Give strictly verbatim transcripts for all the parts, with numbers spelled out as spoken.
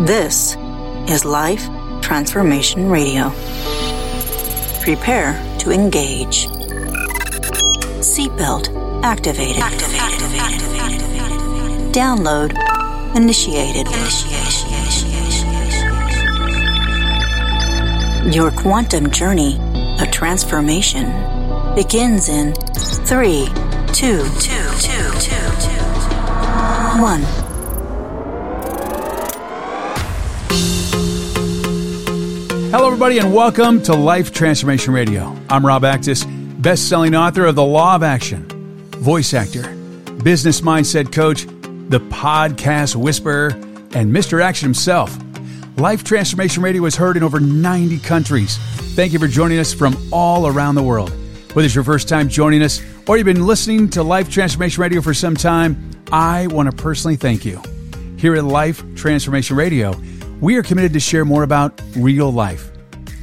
This is Life Transformation Radio. Prepare to engage. Seatbelt activated. Activated. Activated. Activated. Download initiated. Initiated. Your quantum journey of transformation begins in three, two, two, two, two, two, one. Hello, everybody, and welcome to Life Transformation Radio. I'm Rob Actis, best-selling author of The Law of Action, voice actor, business mindset coach, the podcast whisperer, and Mister Action himself. Life Transformation Radio is heard in over ninety countries. Thank you for joining us from all around the world. Whether it's your first time joining us or you've been listening to Life Transformation Radio for some time, I want to personally thank you. Here at Life Transformation Radio, we are committed to share more about real life,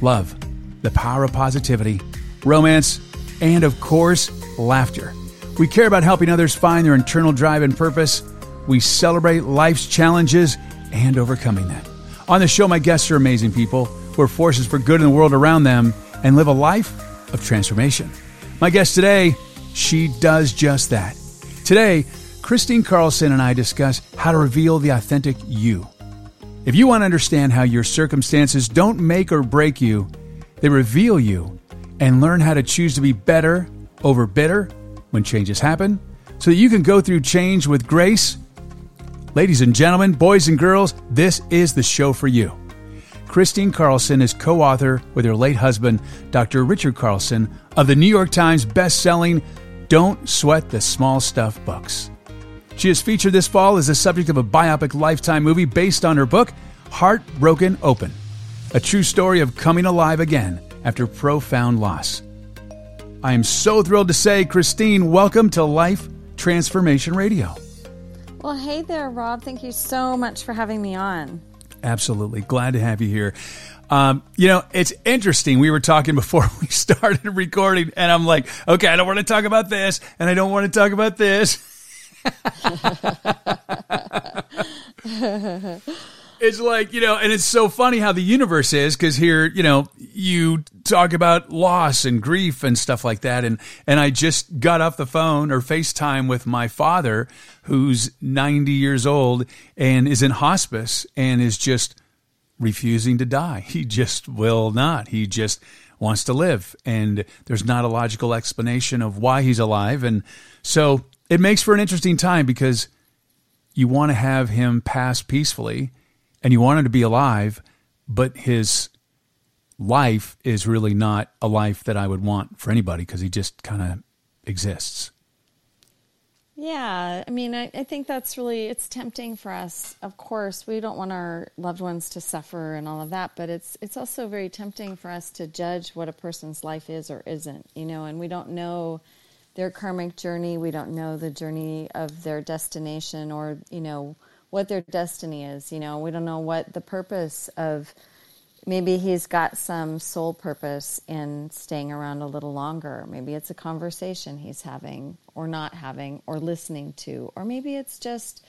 love, the power of positivity, romance, and of course, laughter. We care about helping others find their internal drive and purpose. We celebrate life's challenges and overcoming them. On the show, my guests are amazing people who are forces for good in the world around them and live a life of transformation. My guest today, she does just that. Today, Christine Carlson and I discuss how to reveal the authentic you. If you want to understand how your circumstances don't make or break you, they reveal you, and learn how to choose to be better over bitter when changes happen, so that you can go through change with grace. Ladies and gentlemen, boys and girls, this is the show for you. Christine Carlson is co-author with her late husband, Doctor Richard Carlson, of the New York Times best-selling Don't Sweat the Small Stuff books. She is featured this fall as the subject of a biopic Lifetime movie based on her book, Heart Broken Open, a true story of coming alive again after profound loss. I am so thrilled to say, Christine, welcome to Life Transformation Radio. Well, hey there, Rob. Thank you so much for having me on. Absolutely. Glad to have you here. Um, you know, it's interesting. We were talking before we started recording, and I'm like, okay, I don't want to talk about this, and I don't want to talk about this. It's like, you know, and it's so funny how the universe is, because here, you know, you talk about loss and grief and stuff like that. And, and I just got off the phone or FaceTime with my father, who's ninety years old and is in hospice and is just refusing to die. He just will not. He just wants to live. And there's not a logical explanation of why he's alive. And so it makes for an interesting time, because you want to have him pass peacefully and you want him to be alive, but his life is really not a life that I would want for anybody, because he just kind of exists. Yeah. I mean, I, I think that's really, it's tempting for us. Of course, we don't want our loved ones to suffer and all of that, but it's, it's also very tempting for us to judge what a person's life is or isn't, you know, and we don't know their karmic journey. We don't know the journey of their destination, or, you know, what their destiny is. You know, we don't know what the purpose of, maybe he's got some soul purpose in staying around a little longer. Maybe it's a conversation he's having or not having or listening to, or maybe it's just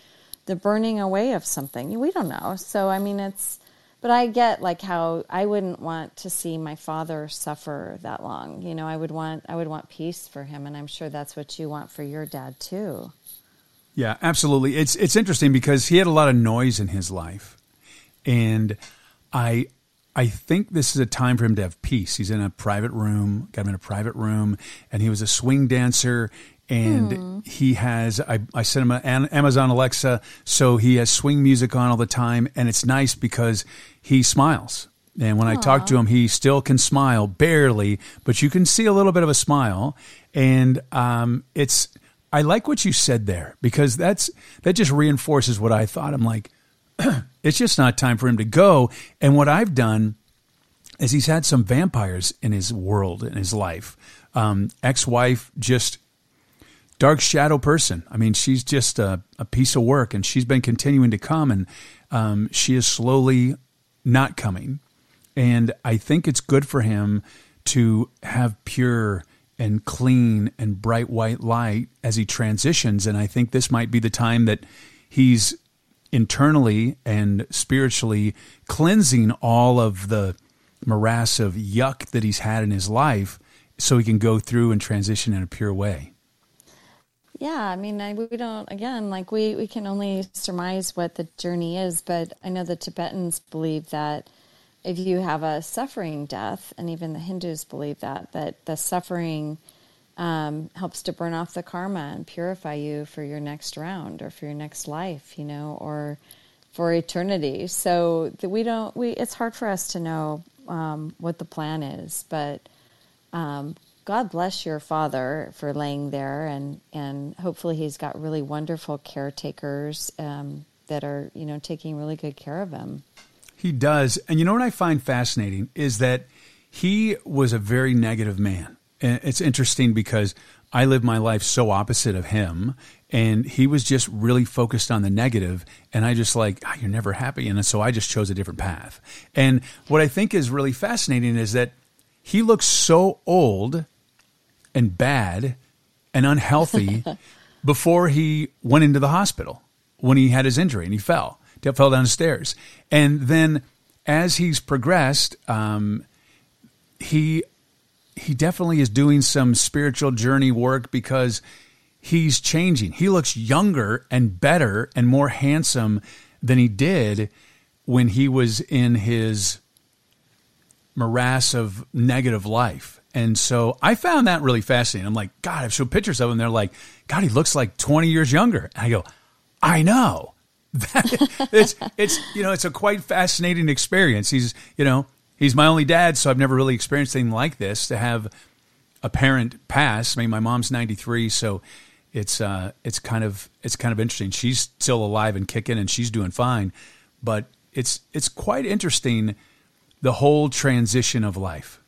the burning away of something. We don't know. So, I mean, it's, but I get like how I wouldn't want to see my father suffer that long. You know, I would want, I would want peace for him. And I'm sure that's what you want for your dad too. Yeah, absolutely. It's, it's interesting, because he had a lot of noise in his life, and I, I think this is a time for him to have peace. He's in a private room, got him in a private room, and he was a swing dancer, and mm. he has, I, I sent him an Amazon Alexa, so he has swing music on all the time, and it's nice because he smiles. And when Aww. I talk to him, he still can smile, barely, but you can see a little bit of a smile. And um, it's, I like what you said there, because that's, that just reinforces what I thought. I'm like, it's just not time for him to go. And what I've done is, he's had some vampires in his world, in his life. Um, ex-wife, just dark shadow person. I mean, she's just a, a piece of work, and she's been continuing to come, and um, she is slowly not coming. And I think it's good for him to have pure and clean and bright white light as he transitions. And I think this might be the time that he's internally and spiritually cleansing all of the morass of yuck that he's had in his life so he can go through and transition in a pure way. Yeah, I mean, I, we don't, again, like we, we can only surmise what the journey is, but I know the Tibetans believe that if you have a suffering death, and even the Hindus believe that, that the suffering um, helps to burn off the karma and purify you for your next round or for your next life, you know, or for eternity. So that we don't, we, it's hard for us to know um, what the plan is, but um God bless your father for laying there, and, and hopefully he's got really wonderful caretakers um, that are, you know, taking really good care of him. He does. And you know what I find fascinating is that he was a very negative man. And it's interesting because I lived my life so opposite of him, and he was just really focused on the negative, and I just like, oh, you're never happy. And so I just chose a different path. And what I think is really fascinating is that he looks so old and bad and unhealthy before he went into the hospital when he had his injury and he fell, fell down the stairs. And then as he's progressed, um, he, he definitely is doing some spiritual journey work because he's changing. He looks younger and better and more handsome than he did when he was in his morass of negative life. And so I found that really fascinating. I'm like, God, I've shown pictures of him. They're like, God, he looks like twenty years younger. And I go, I know. That, it's, it's, you know, it's a quite fascinating experience. He's, you know, he's my only dad, so I've never really experienced anything like this to have a parent pass. I mean, my mom's ninety-three, so it's, uh, it's kind of, it's kind of interesting. She's still alive and kicking and she's doing fine, but it's, it's quite interesting, the whole transition of life.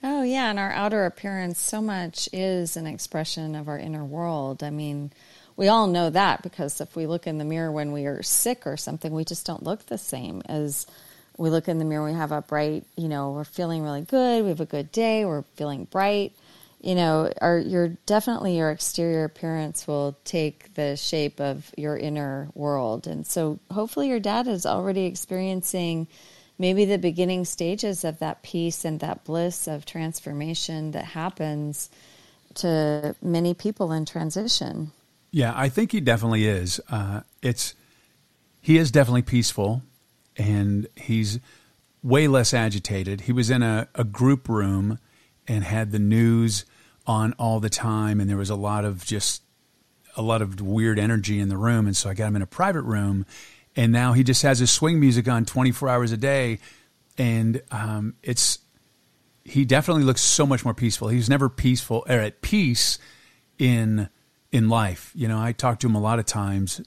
Oh, yeah, and our outer appearance so much is an expression of our inner world. I mean, we all know that because if we look in the mirror when we are sick or something, we just don't look the same as we look in the mirror. We have a bright, you know, we're feeling really good. We have a good day. We're feeling bright. You know, our, your definitely your exterior appearance will take the shape of your inner world. And so hopefully your dad is already experiencing maybe the beginning stages of that peace and that bliss of transformation that happens to many people in transition. Yeah, I think he definitely is. Uh, it's he is definitely peaceful, and he's way less agitated. He was in a, a group room and had the news on all the time, and there was a lot of just a lot of weird energy in the room. And so I got him in a private room. And now he just has his swing music on twenty-four hours a day. And um, it's he definitely looks so much more peaceful. He's never peaceful or at peace in in life. You know, I talked to him a lot of times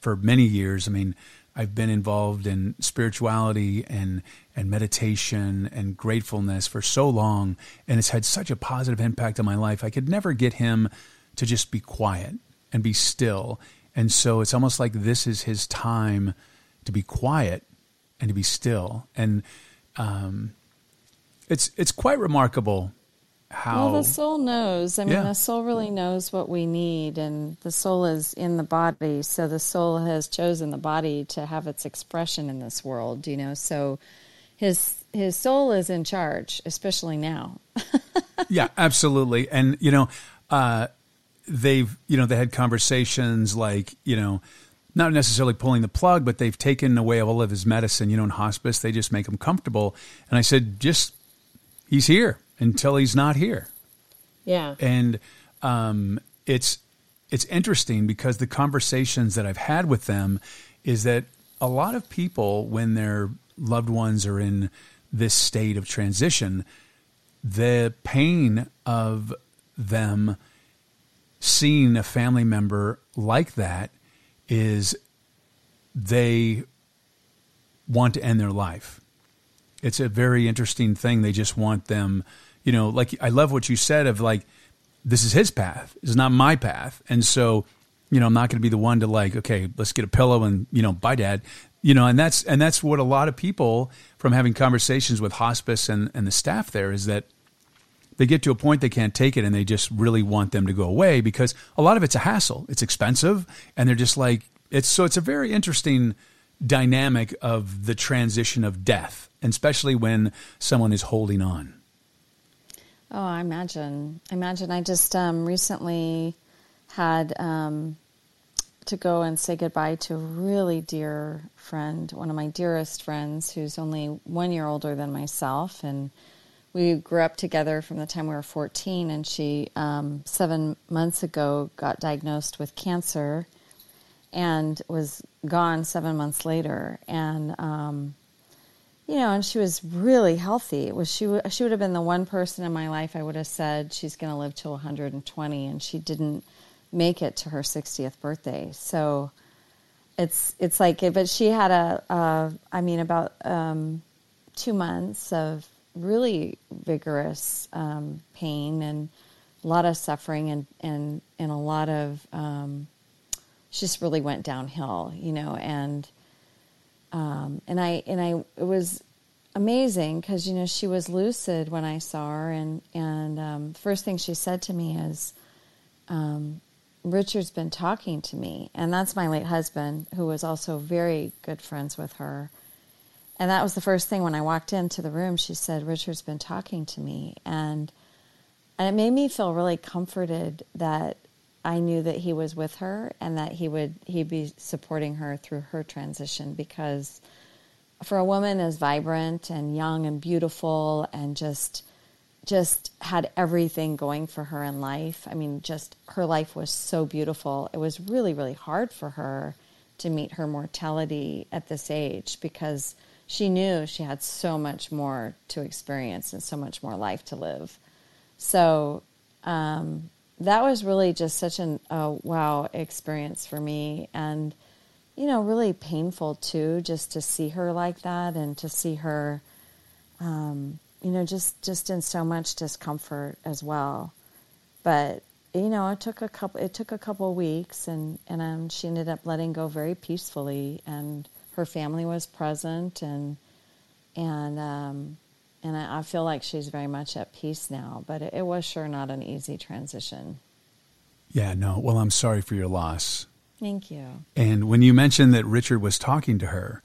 for many years. I mean, I've been involved in spirituality and, and meditation and gratefulness for so long. And it's had such a positive impact on my life. I could never get him to just be quiet and be still. And so it's almost like this is his time to be quiet and to be still. And um, it's it's quite remarkable how... Well, the soul knows. I mean, yeah. The soul really knows what we need, and the soul is in the body. So the soul has chosen the body to have its expression in this world, you know. So his his soul is in charge, especially now. Yeah, absolutely. And, you know... Uh, They've, you know, they had conversations like, you know, not necessarily pulling the plug, but they've taken away all of his medicine, you know, in hospice, they just make him comfortable. And I said, just, he's here until he's not here. Yeah. And um, it's, it's interesting because the conversations that I've had with them is that a lot of people, when their loved ones are in this state of transition, the pain of them seeing a family member like that is they want to end their life. It's a very interesting thing. They just want them, you know, like I love what you said of like, this is his path. It's not my path. And so, you know, I'm not going to be the one to like, okay, let's get a pillow and, you know, bye dad, you know, and that's, and that's what a lot of people from having conversations with hospice and, and the staff there is that they get to a point they can't take it and they just really want them to go away because a lot of it's a hassle. It's expensive. And they're just like, It's so it's a very interesting dynamic of the transition of death, and especially when someone is holding on. Oh, I imagine. I imagine. I just um, recently had um, to go and say goodbye to a really dear friend, one of my dearest friends, who's only one year older than myself, and we grew up together from the time we were fourteen, and she um, seven months ago got diagnosed with cancer and was gone seven months later. And, um, you know, and she was really healthy. It was, she, w- she would have been the one person in my life I would have said she's going to live till one hundred twenty, and she didn't make it to her sixtieth birthday. So it's it's like, but she had a, a I mean, about um, two months of really vigorous um, pain and a lot of suffering and, and, and a lot of, um, she just really went downhill, you know, and, um, and I, and I, it was amazing because, you know, she was lucid when I saw her, and, and, um, first thing she said to me is, um, Richard's been talking to me, and that's my late husband, who was also very good friends with her. And that was the first thing when I walked into the room. She said, Richard's been talking to me. And and it made me feel really comforted that I knew that he was with her and that he would he'd be supporting her through her transition. Because for a woman as vibrant and young and beautiful and just just had everything going for her in life, I mean, just her life was so beautiful. It was really, really hard for her to meet her mortality at this age, because she knew she had so much more to experience and so much more life to live. So um, that was really just such an uh, wow experience for me, and, you know, really painful too, just to see her like that and to see her, um, you know, just, just in so much discomfort as well. But, you know, it took a couple, it took a couple weeks, and, and um, she ended up letting go very peacefully, and her family was present, and and um, and I, I feel like she's very much at peace now. But it, it was sure not an easy transition. Yeah, no. Well, I'm sorry for your loss. Thank you. And when you mentioned that Richard was talking to her,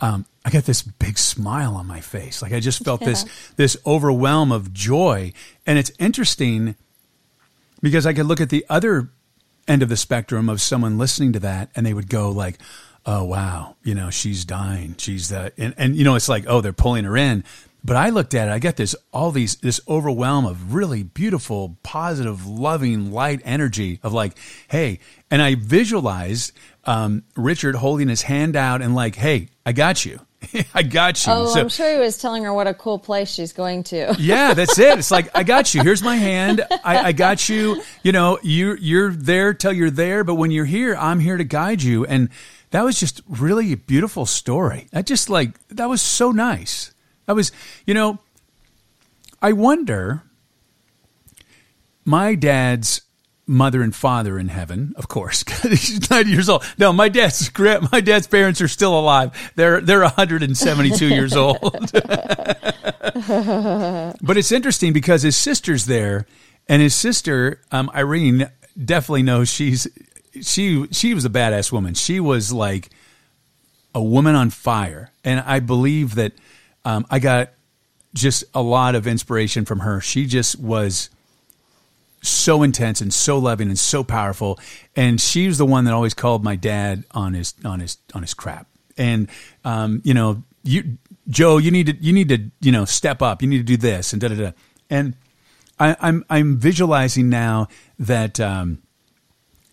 um, I got this big smile on my face. Like I just felt yeah. this this overwhelm of joy. And it's interesting because I could look at the other end of the spectrum of someone listening to that, and they would go like, oh, wow, you know, she's dying. She's the, and, and, you know, it's like, oh, they're pulling her in. But I looked at it, I got this, all these, this overwhelm of really beautiful, positive, loving, light energy of like, hey, and I visualized um, Richard holding his hand out and like, hey, I got you. I got you. Oh, so, I'm sure he was telling her what a cool place she's going to. Yeah, that's it. It's like, I got you. Here's my hand. I, I got you. You know, you, you're there till you're there. But when you're here, I'm here to guide you. And that was just really a beautiful story. That just like, that was so nice. That was, you know, I wonder, my dad's mother and father in heaven, of course, he's ninety years old. No, my dad's my dad's parents are still alive. They're they're one hundred seventy-two years old. But it's interesting because his sister's there, and his sister, um, Irene, definitely knows she's she she was a badass woman. She was like a woman on fire, and I believe that um, I got just a lot of inspiration from her. She just was so intense and so loving and so powerful. And she was the one that always called my dad on his, on his, on his crap. And, um, you know, you, Joe, you need to, you need to, you know, step up, you need to do this and da, da, da. And I, I'm, I'm visualizing now that, um,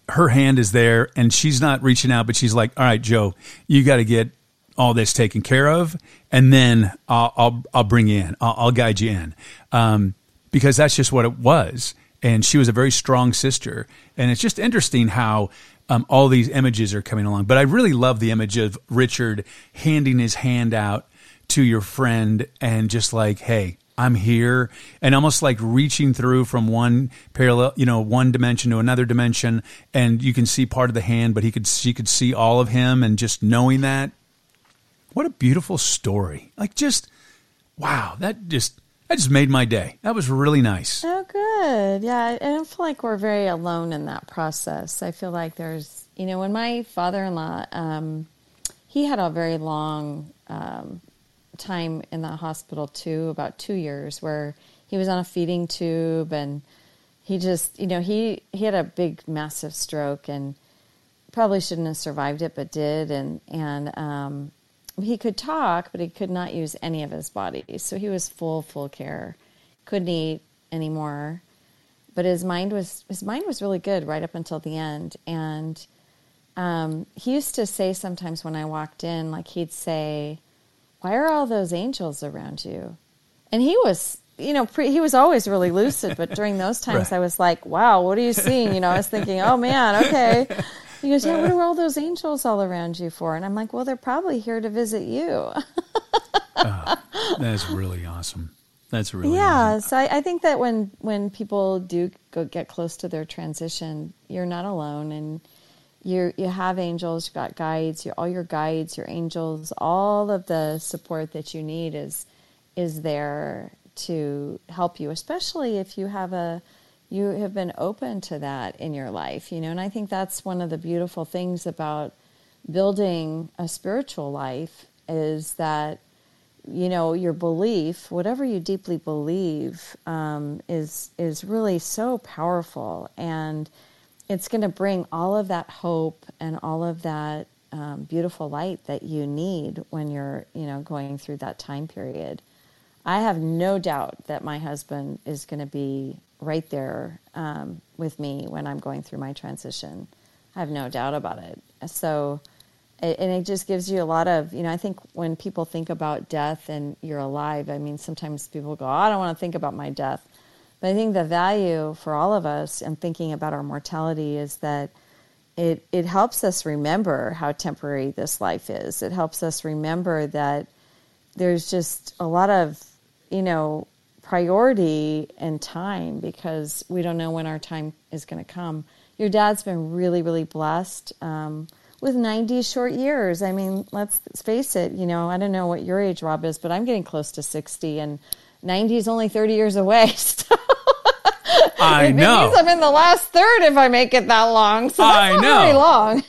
her hand is there and she's not reaching out, but she's like, all right, Joe, you got to get all this taken care of. And then I'll, I'll, I'll bring you in, I'll, I'll guide you in. Um, because that's just what it was. And she was a very strong sister. And it's just interesting how um, all these images are coming along. But I really love the image of Richard handing his hand out to your friend and just like, hey, I'm here. And almost like reaching through from one parallel, you know, one dimension to another dimension. And you can see part of the hand, but he could, she could see all of him. And just knowing that, what a beautiful story. Like just, wow, that just... That just made my day. That was really nice. Oh, good. Yeah, I don't feel like we're very alone in that process. I feel like there's you know, when my father-in-law, um, he had a very long um, time in the hospital too, about two years, where he was on a feeding tube, and he just, you know, he, he had a big, massive stroke, and probably shouldn't have survived it, but did. And, and um, he could talk, but he could not use any of his body. So he was full, full care, couldn't eat anymore. But his mind was his mind was really good right up until the end. And um, he used to say sometimes when I walked in, like he'd say, "Why are all those angels around you?" And he was, you know, pre- he was always really lucid. But during those times, right. I was like, "Wow, what are you seeing?" You know, I was thinking, "Oh man, okay." He goes, "Yeah, what are all those angels all around you for?" And I'm like, "Well, they're probably here to visit you." Oh, that's really awesome. That's really yeah. Amazing. So I, I think that when, when people do go get close to their transition, you're not alone, and you you have angels, you've got guides, you, all your guides, your angels, all of the support that you need is is there to help you, especially if you have a you have been open to that in your life, you know. And I think that's one of the beautiful things about building a spiritual life is that, you know, your belief, whatever you deeply believe, um, is is really so powerful, and it's going to bring all of that hope and all of that um, beautiful light that you need when you're, you know, going through that time period. I have no doubt that my husband is going to be right there um, with me when I'm going through my transition. I have no doubt about it. So. And it just gives you a lot of, you know, I think when people think about death and you're alive, I mean, sometimes people go, "Oh, I don't want to think about my death." But I think the value for all of us in thinking about our mortality is that it, it helps us remember how temporary this life is. It helps us remember that there's just a lot of, you know, priority and time, because we don't know when our time is going to come. Your dad's been really, really blessed. Um With ninety short years, I mean, let's face it, you know, I don't know what your age, Rob, is, but I'm getting close to sixty, and ninety is only thirty years away. So I know. I'm in the last third if I make it that long, so that's I not know. Very long.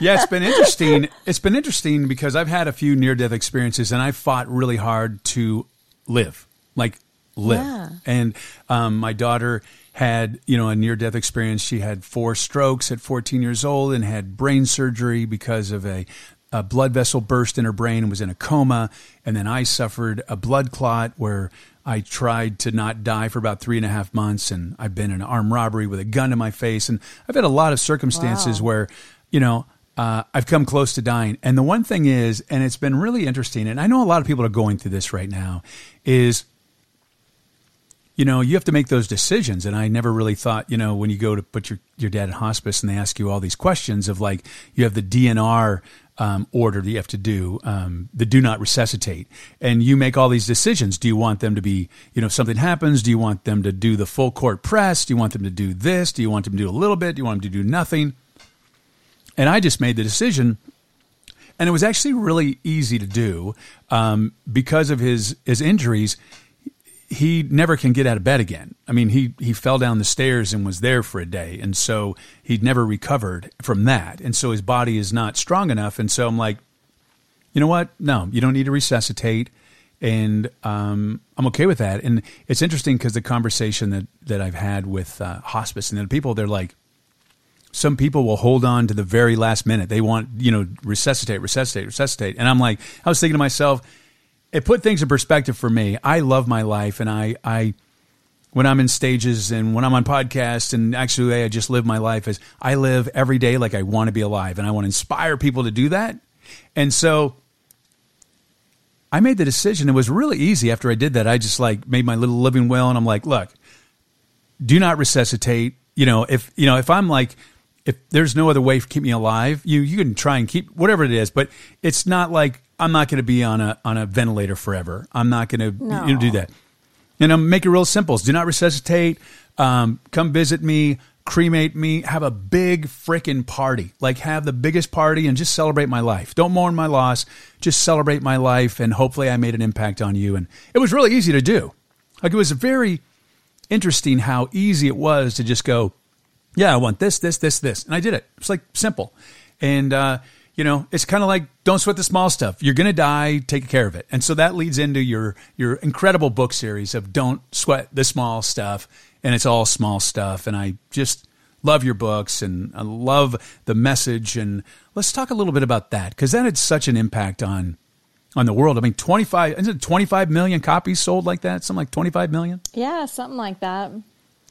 Yeah, it's been interesting. It's been interesting because I've had a few near-death experiences, and I fought really hard to live, like live. Yeah. And um, my daughter had, you know, a near-death experience. She had four strokes at fourteen years old and had brain surgery because of a, a blood vessel burst in her brain and was in a coma. And then I suffered a blood clot where I tried to not die for about three and a half months. And I've been in an armed robbery with a gun to my face. And I've had a lot of circumstances wow. where, you know, uh, I've come close to dying. And the one thing is, and it's been really interesting, and I know a lot of people are going through this right now, is, you know, you have to make those decisions. And I never really thought, you know, when you go to put your, your dad in hospice and they ask you all these questions of like, you have the D N R um, order that you have to do, um, the do not resuscitate. And you make all these decisions. Do you want them to be, you know, if something happens, do you want them to do the full court press? Do you want them to do this? Do you want them to do a little bit? Do you want them to do nothing? And I just made the decision. And it was actually really easy to do um, because of his, his injuries. He never can get out of bed again. I mean, he, he fell down the stairs and was there for a day. And so he'd never recovered from that. And so his body is not strong enough. And so I'm like, you know what? No, you don't need to resuscitate. And um, I'm okay with that. And it's interesting because the conversation that, that I've had with uh, hospice and the people, they're like, some people will hold on to the very last minute. They want, you know, resuscitate, resuscitate, resuscitate. And I'm like, I was thinking to myself, it put things in perspective for me. I love my life, and I, I, when I'm in stages and when I'm on podcasts, and actually I just live my life as I live every day like I want to be alive, and I want to inspire people to do that. And so I made the decision. It was really easy after I did that. I just like made my little living will, and I'm like, look, do not resuscitate. You know, if you know if I'm like, if there's no other way to keep me alive, you you can try and keep whatever it is, but it's not like, I'm not going to be on a on a ventilator forever. I'm not going to no. you know, do that. And I'll make it real simple. Do not resuscitate. Um, come visit me. Cremate me. Have a big freaking party. Like have the biggest party and just celebrate my life. Don't mourn my loss. Just celebrate my life. And hopefully I made an impact on you. And it was really easy to do. Like it was very interesting how easy it was to just go, yeah, I want this, this, this, this. And I did it. It's like simple. And, uh, you know, it's kind of like, don't sweat the small stuff. You're going to die. Take care of it. And so that leads into your, your incredible book series of Don't Sweat the Small Stuff. And it's all small stuff. And I just love your books and I love the message. And let's talk a little bit about that, because that had such an impact on on the world. I mean, twenty-five, isn't it twenty-five million copies sold like that? Something like twenty-five million? Yeah, something like that.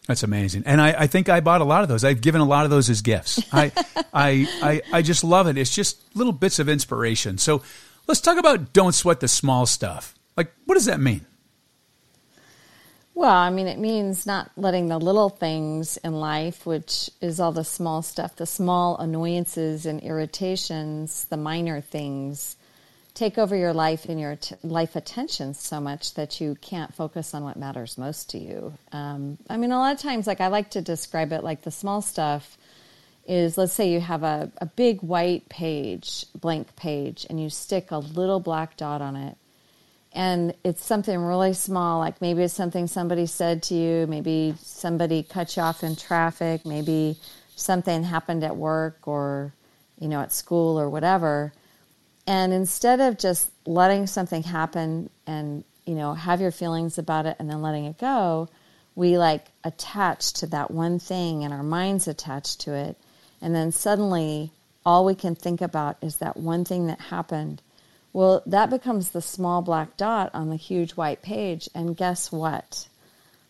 That's amazing. And I, I think I bought a lot of those. I've given a lot of those as gifts. I, I, I, I just love it. It's just little bits of inspiration. So let's talk about Don't Sweat the Small Stuff. Like, what does that mean? Well, I mean, it means not letting the little things in life, which is all the small stuff, the small annoyances and irritations, the minor things, take over your life and your t- life attention so much that you can't focus on what matters most to you. Um, I mean, a lot of times, like I like to describe it like the small stuff is, let's say you have a, a big white page, blank page, and you stick a little black dot on it. And it's something really small, like maybe it's something somebody said to you, maybe somebody cut you off in traffic, maybe something happened at work or, you know, at school or whatever. And instead of just letting something happen and, you know, have your feelings about it and then letting it go, we like attach to that one thing and our mind's attached to it. And then suddenly all we can think about is that one thing that happened. Well, that becomes the small black dot on the huge white page. And guess what?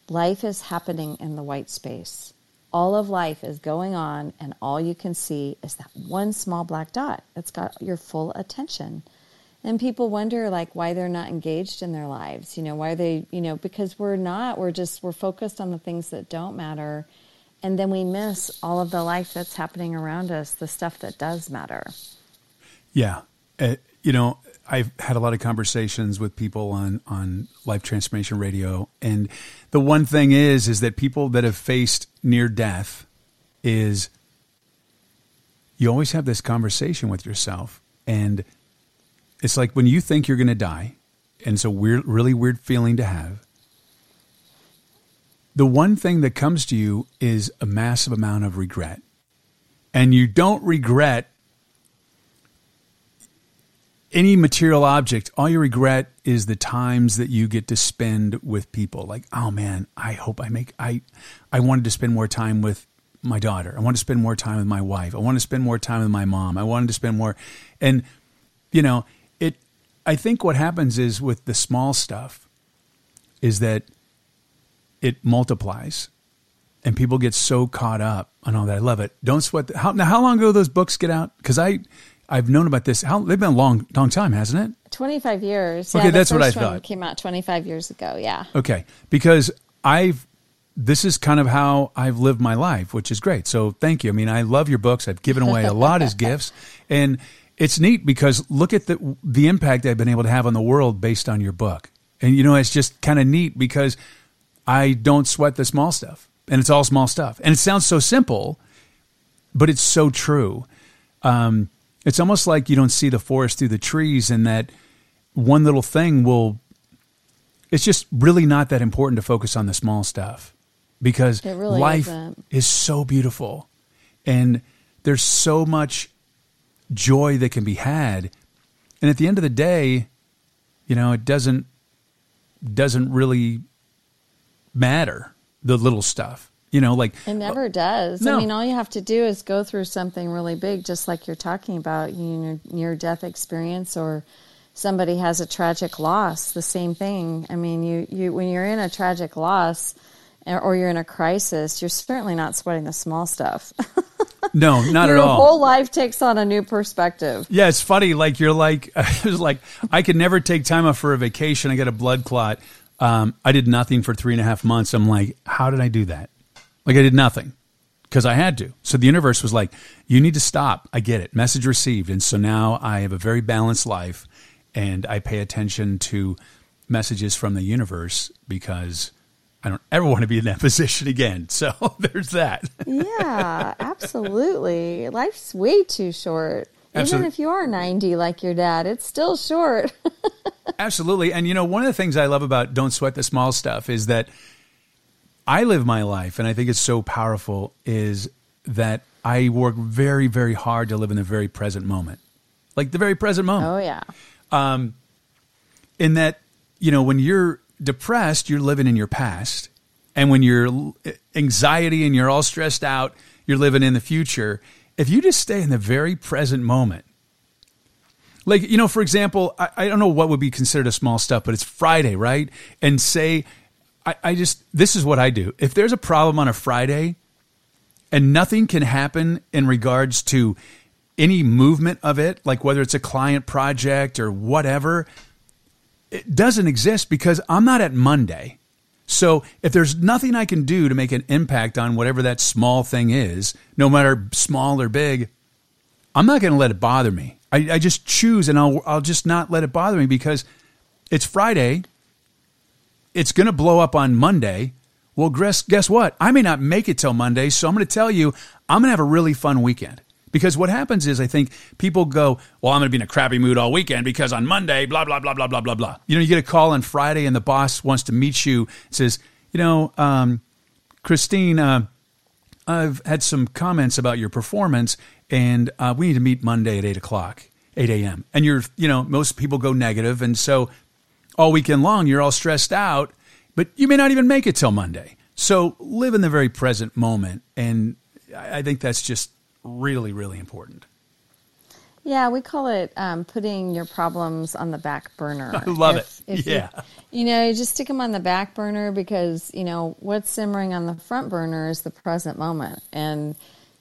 Life is happening in the white space. All of life is going on, and all you can see is that one small black dot that's got your full attention. And people wonder, like, why they're not engaged in their lives. You know, why they, you know, because we're not, we're just, we're focused on the things that don't matter. And then we miss all of the life that's happening around us, the stuff that does matter. Yeah. Uh, you know, I've had a lot of conversations with people on, on Life Transformation Radio. And the one thing is, is that people that have faced near death is you always have this conversation with yourself. And it's like when you think you're going to die, and it's a weird, really weird feeling to have, the one thing that comes to you is a massive amount of regret. And you don't regret any material object. All you regret is the times that you get to spend with people. Like, oh man, I hope I make, I, I wanted to spend more time with my daughter. I wanted to spend more time with my wife. I wanted to spend more time with my mom. I wanted to spend more. And you know, it, I think what happens is with the small stuff is that it multiplies and people get so caught up on all that. I love it. Don't sweat. The, how, now, how long ago those books get out? Cause I, I've known about this. How, they've been a long, long time, hasn't it? twenty-five years. Okay, yeah, that's what I thought. It came out twenty-five years ago, yeah. Okay, because I've, this is kind of how I've lived my life, which is great. So thank you. I mean, I love your books. I've given away a lot as gifts. And it's neat because look at the the impact I've been able to have on the world based on your book. And, you know, it's just kind of neat because I don't sweat the small stuff. And it's all small stuff. And it sounds so simple, but it's so true. Um It's almost like you don't see the forest through the trees, and that one little thing will, it's just really not that important to focus on the small stuff, because it really life isn't. Is so beautiful, and there's so much joy that can be had. And at the end of the day, you know, it doesn't, doesn't really matter, the little stuff. You know, like it never does. No. I mean, all you have to do is go through something really big, just like you're talking about, you know, near-death experience, or somebody has a tragic loss. The same thing. I mean, you, you when you're in a tragic loss, or you're in a crisis, you're certainly not sweating the small stuff. No, not at all. Your whole life takes on a new perspective. Yeah, it's funny. Like you're like, it was like I could never take time off for a vacation. I got a blood clot. Um, I did nothing for three and a half months. I'm like, how did I do that? Like I did nothing because I had to. So the universe was like, you need to stop. I get it. Message received. And so now I have a very balanced life, and I pay attention to messages from the universe because I don't ever want to be in that position again. So there's that. Yeah, absolutely. Life's way too short. Absolutely. Even if you are ninety like your dad, it's still short. Absolutely. And you know, one of the things I love about Don't Sweat the Small Stuff is that I live my life, and I think it's so powerful, is that I work very, very hard to live in the very present moment. Like the very present moment. Oh, yeah. Um, in that, you know, when you're depressed, you're living in your past. And when you're anxiety and you're all stressed out, you're living in the future. If you just stay in the very present moment, like, you know, for example, I, I don't know what would be considered a small stuff, but it's Friday, right? And say, I, I just, this is what I do. If there's a problem on a Friday and nothing can happen in regards to any movement of it, like whether it's a client project or whatever, it doesn't exist because I'm not at Monday. So if there's nothing I can do to make an impact on whatever that small thing is, no matter small or big, I'm not going to let it bother me. I, I just choose and I'll, I'll just not let it bother me because it's Friday. It's going to blow up on Monday. Well, guess, guess what? I may not make it till Monday. So I'm going to tell you, I'm going to have a really fun weekend. Because what happens is I think people go, well, I'm going to be in a crappy mood all weekend because on Monday, blah, blah, blah, blah, blah, blah, blah. You know, you get a call on Friday and the boss wants to meet you, says, you know, um, Christine, uh, I've had some comments about your performance and uh, we need to meet Monday at eight o'clock, eight a.m. And you're, you know, most people go negative. And so all weekend long, you're all stressed out, but you may not even make it till Monday. So live in the very present moment. And I think that's just really, really important. Yeah, we call it um, putting your problems on the back burner. I love if, it. If yeah. You, you know, you just stick them on the back burner because, you know, what's simmering on the front burner is the present moment. And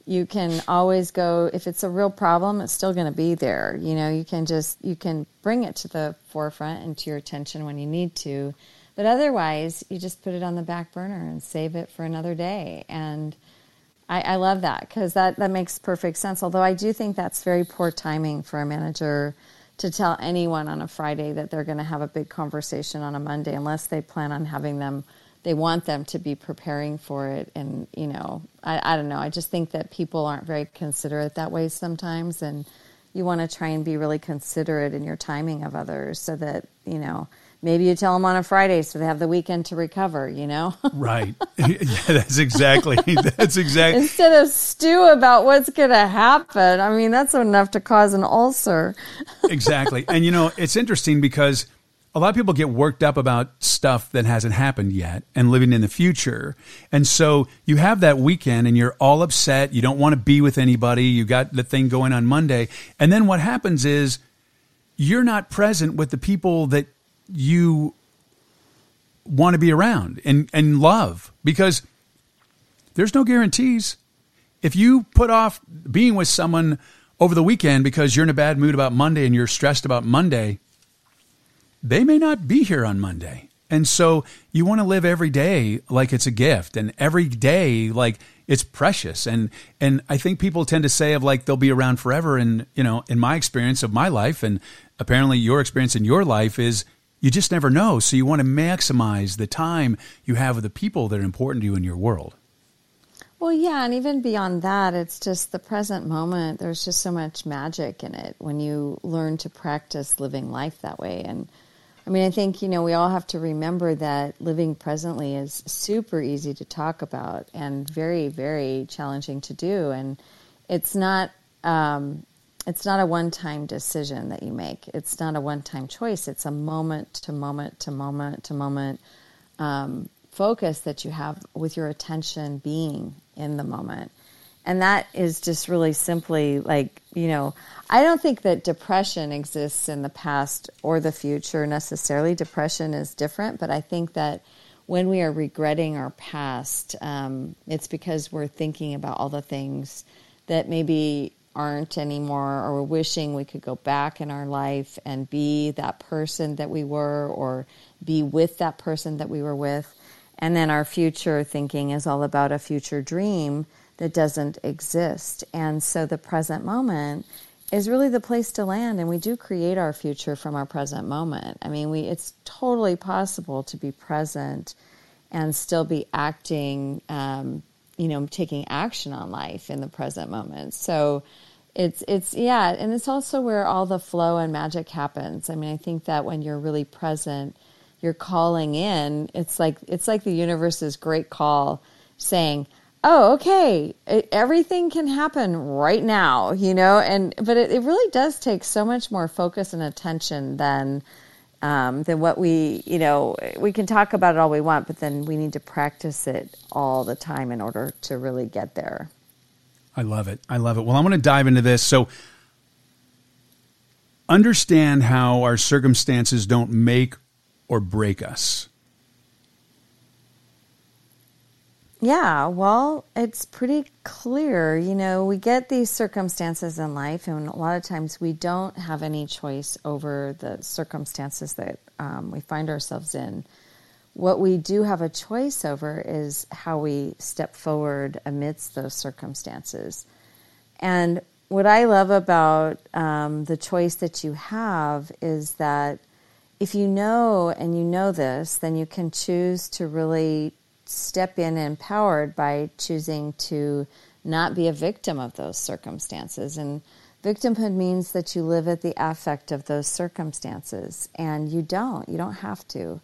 you can always go, if it's a real problem, it's still going to be there. You know, you can just, you can bring it to the forefront and to your attention when you need to. But otherwise, you just put it on the back burner and save it for another day. And I, I love that because that, that makes perfect sense. Although I do think that's very poor timing for a manager to tell anyone on a Friday that they're going to have a big conversation on a Monday unless they plan on having them. They want them to be preparing for it. And, you know, I, I don't know. I just think that people aren't very considerate that way sometimes. And you want to try and be really considerate in your timing of others so that, you know, maybe you tell them on a Friday so they have the weekend to recover, you know? Right. Yeah, that's exactly. That's exactly. Instead of stew about what's going to happen. I mean, that's enough to cause an ulcer. Exactly. And, you know, it's interesting because a lot of people get worked up about stuff that hasn't happened yet and living in the future. And so you have that weekend and you're all upset. You don't want to be with anybody. You got the thing going on Monday. And then what happens is you're not present with the people that you want to be around and, and love because there's no guarantees. If you put off being with someone over the weekend because you're in a bad mood about Monday and you're stressed about Monday, they may not be here on Monday. And so you want to live every day like it's a gift and every day like it's precious. And, and I think people tend to say of like, they'll be around forever. And, you know, in my experience of my life and apparently your experience in your life is, you just never know. So you want to maximize the time you have with the people that are important to you in your world. Well, yeah. And even beyond that, it's just the present moment. There's just so much magic in it when you learn to practice living life that way. And I mean, I think, you know, we all have to remember that living presently is super easy to talk about and very, very challenging to do. And it's not, um, It's not a one-time decision that you make. It's not a one-time choice. It's a moment-to-moment to moment-to-moment um, focus that you have with your attention being in the moment. And that is just really simply like, you know, I don't think that depression exists in the past or the future necessarily. Depression is different, but I think that when we are regretting our past, um, it's because we're thinking about all the things that maybe aren't anymore, or we're wishing we could go back in our life and be that person that we were, or be with that person that we were with. And then our future thinking is all about a future dream that doesn't exist. And so the present moment is really the place to land, and we do create our future from our present moment. I mean, we it's totally possible to be present and still be acting, um, you know, taking action on life in the present moment. So it's, it's, yeah. And it's also where all the flow and magic happens. I mean, I think that when you're really present, you're calling in, it's like, it's like the universe's great call saying, oh, okay, it, everything can happen right now, you know, and but it, it really does take so much more focus and attention than um, than what we, you know, we can talk about it all we want, but then we need to practice it all the time in order to really get there. I love it. I love it. Well, I'm going to dive into this. So understand how our circumstances don't make or break us. Yeah, well, it's pretty clear. You know, we get these circumstances in life, and a lot of times we don't have any choice over the circumstances that um, we find ourselves in. What we do have a choice over is how we step forward amidst those circumstances. And what I love about um, the choice that you have is that if you know and you know this, then you can choose to really step in empowered by choosing to not be a victim of those circumstances. And victimhood means that you live at the affect of those circumstances, and you don't. You don't have to.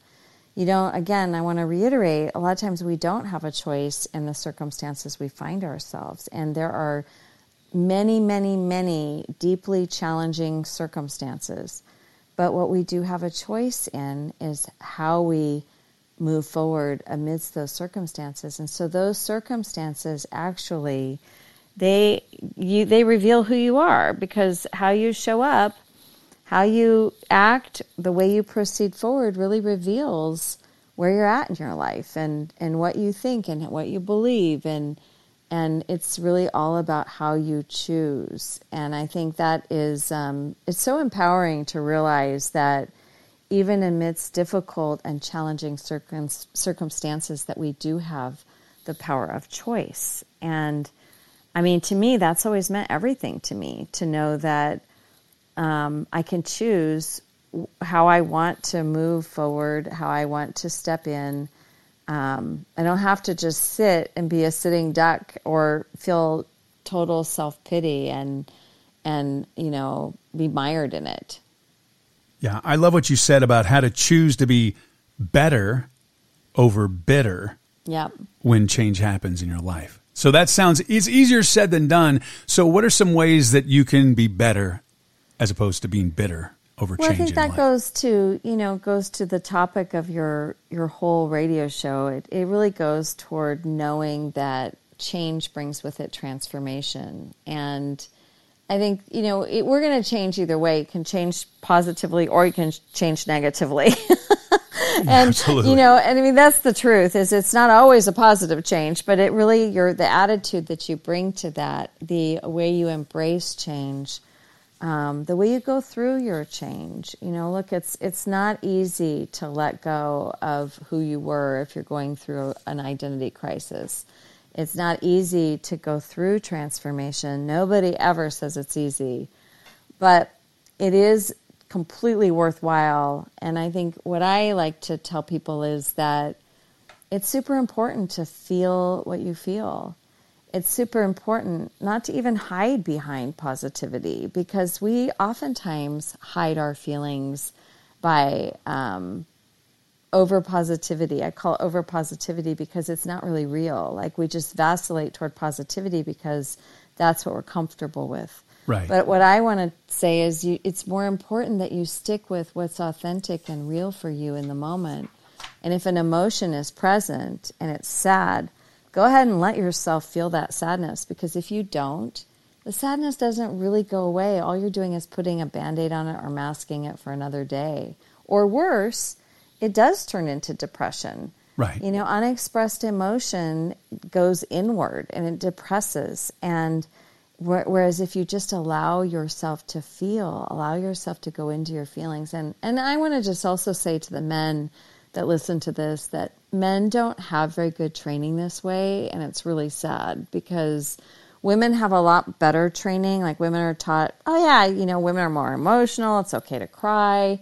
You don't, again, I want to reiterate, a lot of times we don't have a choice in the circumstances we find ourselves. And there are many, many, many deeply challenging circumstances. But what we do have a choice in is how we move forward amidst those circumstances. And so those circumstances actually, they you, they reveal who you are, because how you show up, how you act, the way you proceed forward really reveals where you're at in your life, and, and what you think and what you believe. And, and it's really all about how you choose. And I think that is, um, it's so empowering to realize that even amidst difficult and challenging circum- circumstances that we do have the power of choice. And I mean, to me, that's always meant everything to me, to know that um, I can choose how I want to move forward, how I want to step in. Um, I don't have to just sit and be a sitting duck or feel total self-pity and, and you know, be mired in it. Yeah, I love what you said about how to choose to be better over bitter. Yep. When change happens in your life. So that sounds, it's easier said than done. So what are some ways that you can be better as opposed to being bitter over well, change in life? I think that goes to, you know, goes to the topic of your, your whole radio show. It, it really goes toward knowing that change brings with it transformation. And I think, you know, it, we're going to change either way. It can change positively or you can change negatively. And, absolutely. You know, and I mean, that's the truth, is it's not always a positive change, but it really, your the attitude that you bring to that, the way you embrace change, um, the way you go through your change. You know, look, it's it's not easy to let go of who you were if you're going through an identity crisis. It's not easy to go through transformation. Nobody ever says it's easy, but it is completely worthwhile. And I think what I like to tell people is that it's super important to feel what you feel. It's super important not to even hide behind positivity, because we oftentimes hide our feelings by um over positivity. I call it over positivity because it's not really real. Like, we just vacillate toward positivity because that's what we're comfortable with. Right. But what I want to say is you, it's more important that you stick with what's authentic and real for you in the moment. And if an emotion is present and it's sad, go ahead and let yourself feel that sadness, because if you don't, the sadness doesn't really go away. All you're doing is putting a Band-Aid on it or masking it for another day. Or worse, it does turn into depression. Right. You know, unexpressed emotion goes inward and it depresses. And wh- whereas if you just allow yourself to feel, allow yourself to go into your feelings. And, and I want to just also say to the men that listen to this, that men don't have very good training this way. And it's really sad, because women have a lot better training. Like, women are taught, oh yeah, you know, women are more emotional. It's okay to cry.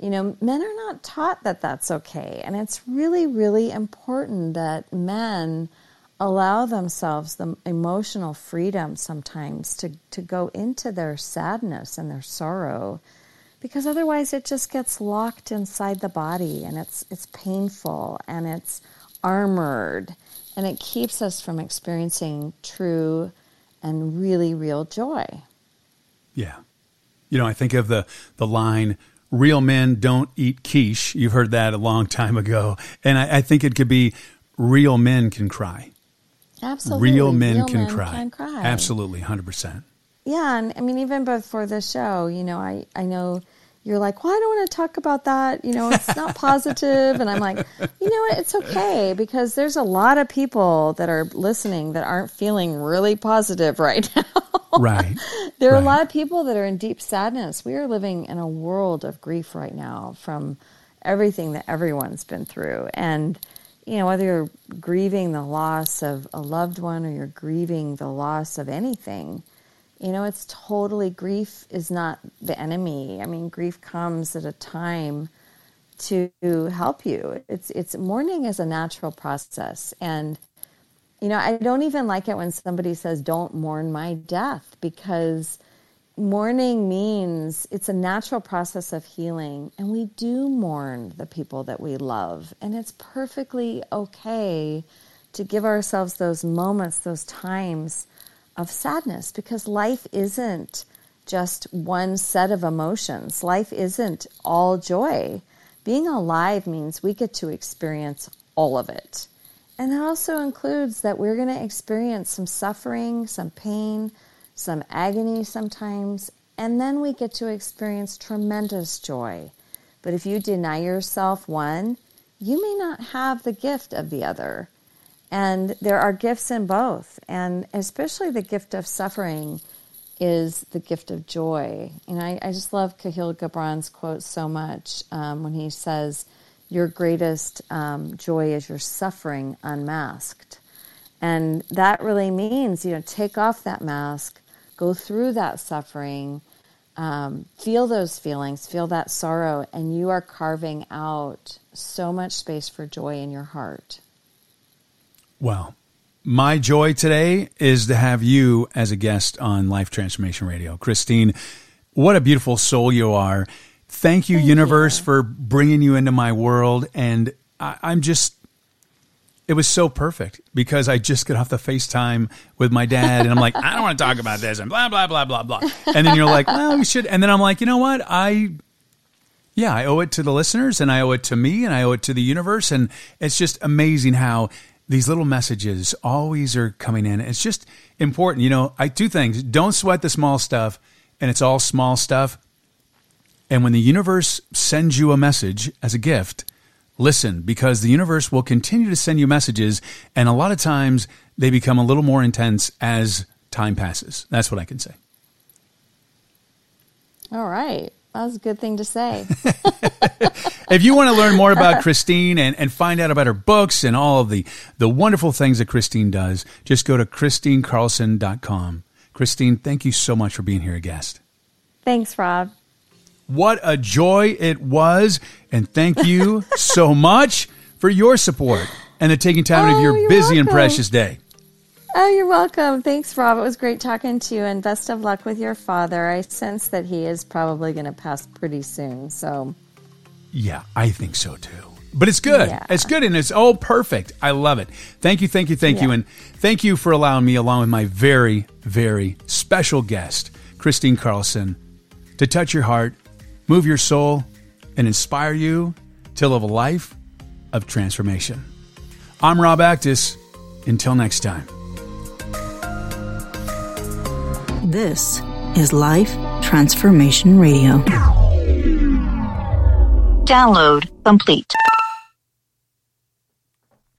You know, men are not taught that that's okay. And it's really, really important that men allow themselves the emotional freedom sometimes to, to go into their sadness and their sorrow, because otherwise it just gets locked inside the body, and it's it's painful and it's armored And it keeps us from experiencing true and really real joy. Yeah. You know, I think of the, the line, real men don't eat quiche. You've heard that a long time ago. And I, I think it could be, real men can cry. Absolutely. Real men, real can, men cry. can cry. Absolutely, one hundred percent. Yeah, and I mean, even before this show, you know, I, I know you're like, well, I don't want to talk about that. You know, it's not positive. And I'm like, you know what? It's okay, because there's a lot of people that are listening that aren't feeling really positive right now. Right. There are right. a lot of people that are in deep sadness. We are living in a world of grief right now from everything that everyone's been through. And, you know, whether you're grieving the loss of a loved one or you're grieving the loss of anything, you know, it's totally, grief is not the enemy. I mean, grief comes at a time to help you. It's, it's mourning is a natural process. And, you know, I don't even like it when somebody says, don't mourn my death, because mourning means it's a natural process of healing. And we do mourn the people that we love. And it's perfectly okay to give ourselves those moments, those times of sadness, because life isn't just one set of emotions. Life isn't all joy. Being alive means we get to experience all of it. And that also includes that we're going to experience some suffering, some pain, some agony sometimes, and then we get to experience tremendous joy. But if you deny yourself one, you may not have the gift of the other. And there are gifts in both, and especially the gift of suffering is the gift of joy. And I, I just love Kahil Gibran's quote so much um, when he says, your greatest um, joy is your suffering unmasked. And that really means, you know, take off that mask, go through that suffering, um, feel those feelings, feel that sorrow, and you are carving out so much space for joy in your heart. Well, my joy today is to have you as a guest on Life Transformation Radio. Christine, what a beautiful soul you are. Thank you, Thank universe, you. for bringing you into my world. And I, I'm just, it was so perfect because I just got off the FaceTime with my dad and I'm like, I don't want to talk about this and blah, blah, blah, blah, blah. And then you're like, well, we should. And then I'm like, you know what? I... Yeah, I owe it to the listeners and I owe it to me and I owe it to the universe. And it's just amazing how these little messages always are coming in. It's just important. You know, I two things. Don't sweat the small stuff, and it's all small stuff. And when the universe sends you a message as a gift, listen, because the universe will continue to send you messages. And a lot of times they become a little more intense as time passes. That's what I can say. All right. That was a good thing to say. If you want to learn more about Christine and, and find out about her books and all of the, the wonderful things that Christine does, just go to christine carlson dot com. Christine, thank you so much for being here a guest. Thanks, Rob. What a joy it was. And thank you so much for your support and the taking time out oh, of your busy welcome. and precious day. Oh, you're welcome. Thanks, Rob. It was great talking to you, and best of luck with your father. I sense that he is probably going to pass pretty soon, so. Yeah, I think so, too. But it's good. Yeah. It's good, and it's all perfect. I love it. Thank you, thank you, thank yeah. you, and thank you for allowing me, along with my very, very special guest, Christine Carlson, to touch your heart, move your soul, and inspire you to live a life of transformation. I'm Rob Actis. Until next time. This is Life Transformation Radio. Download complete.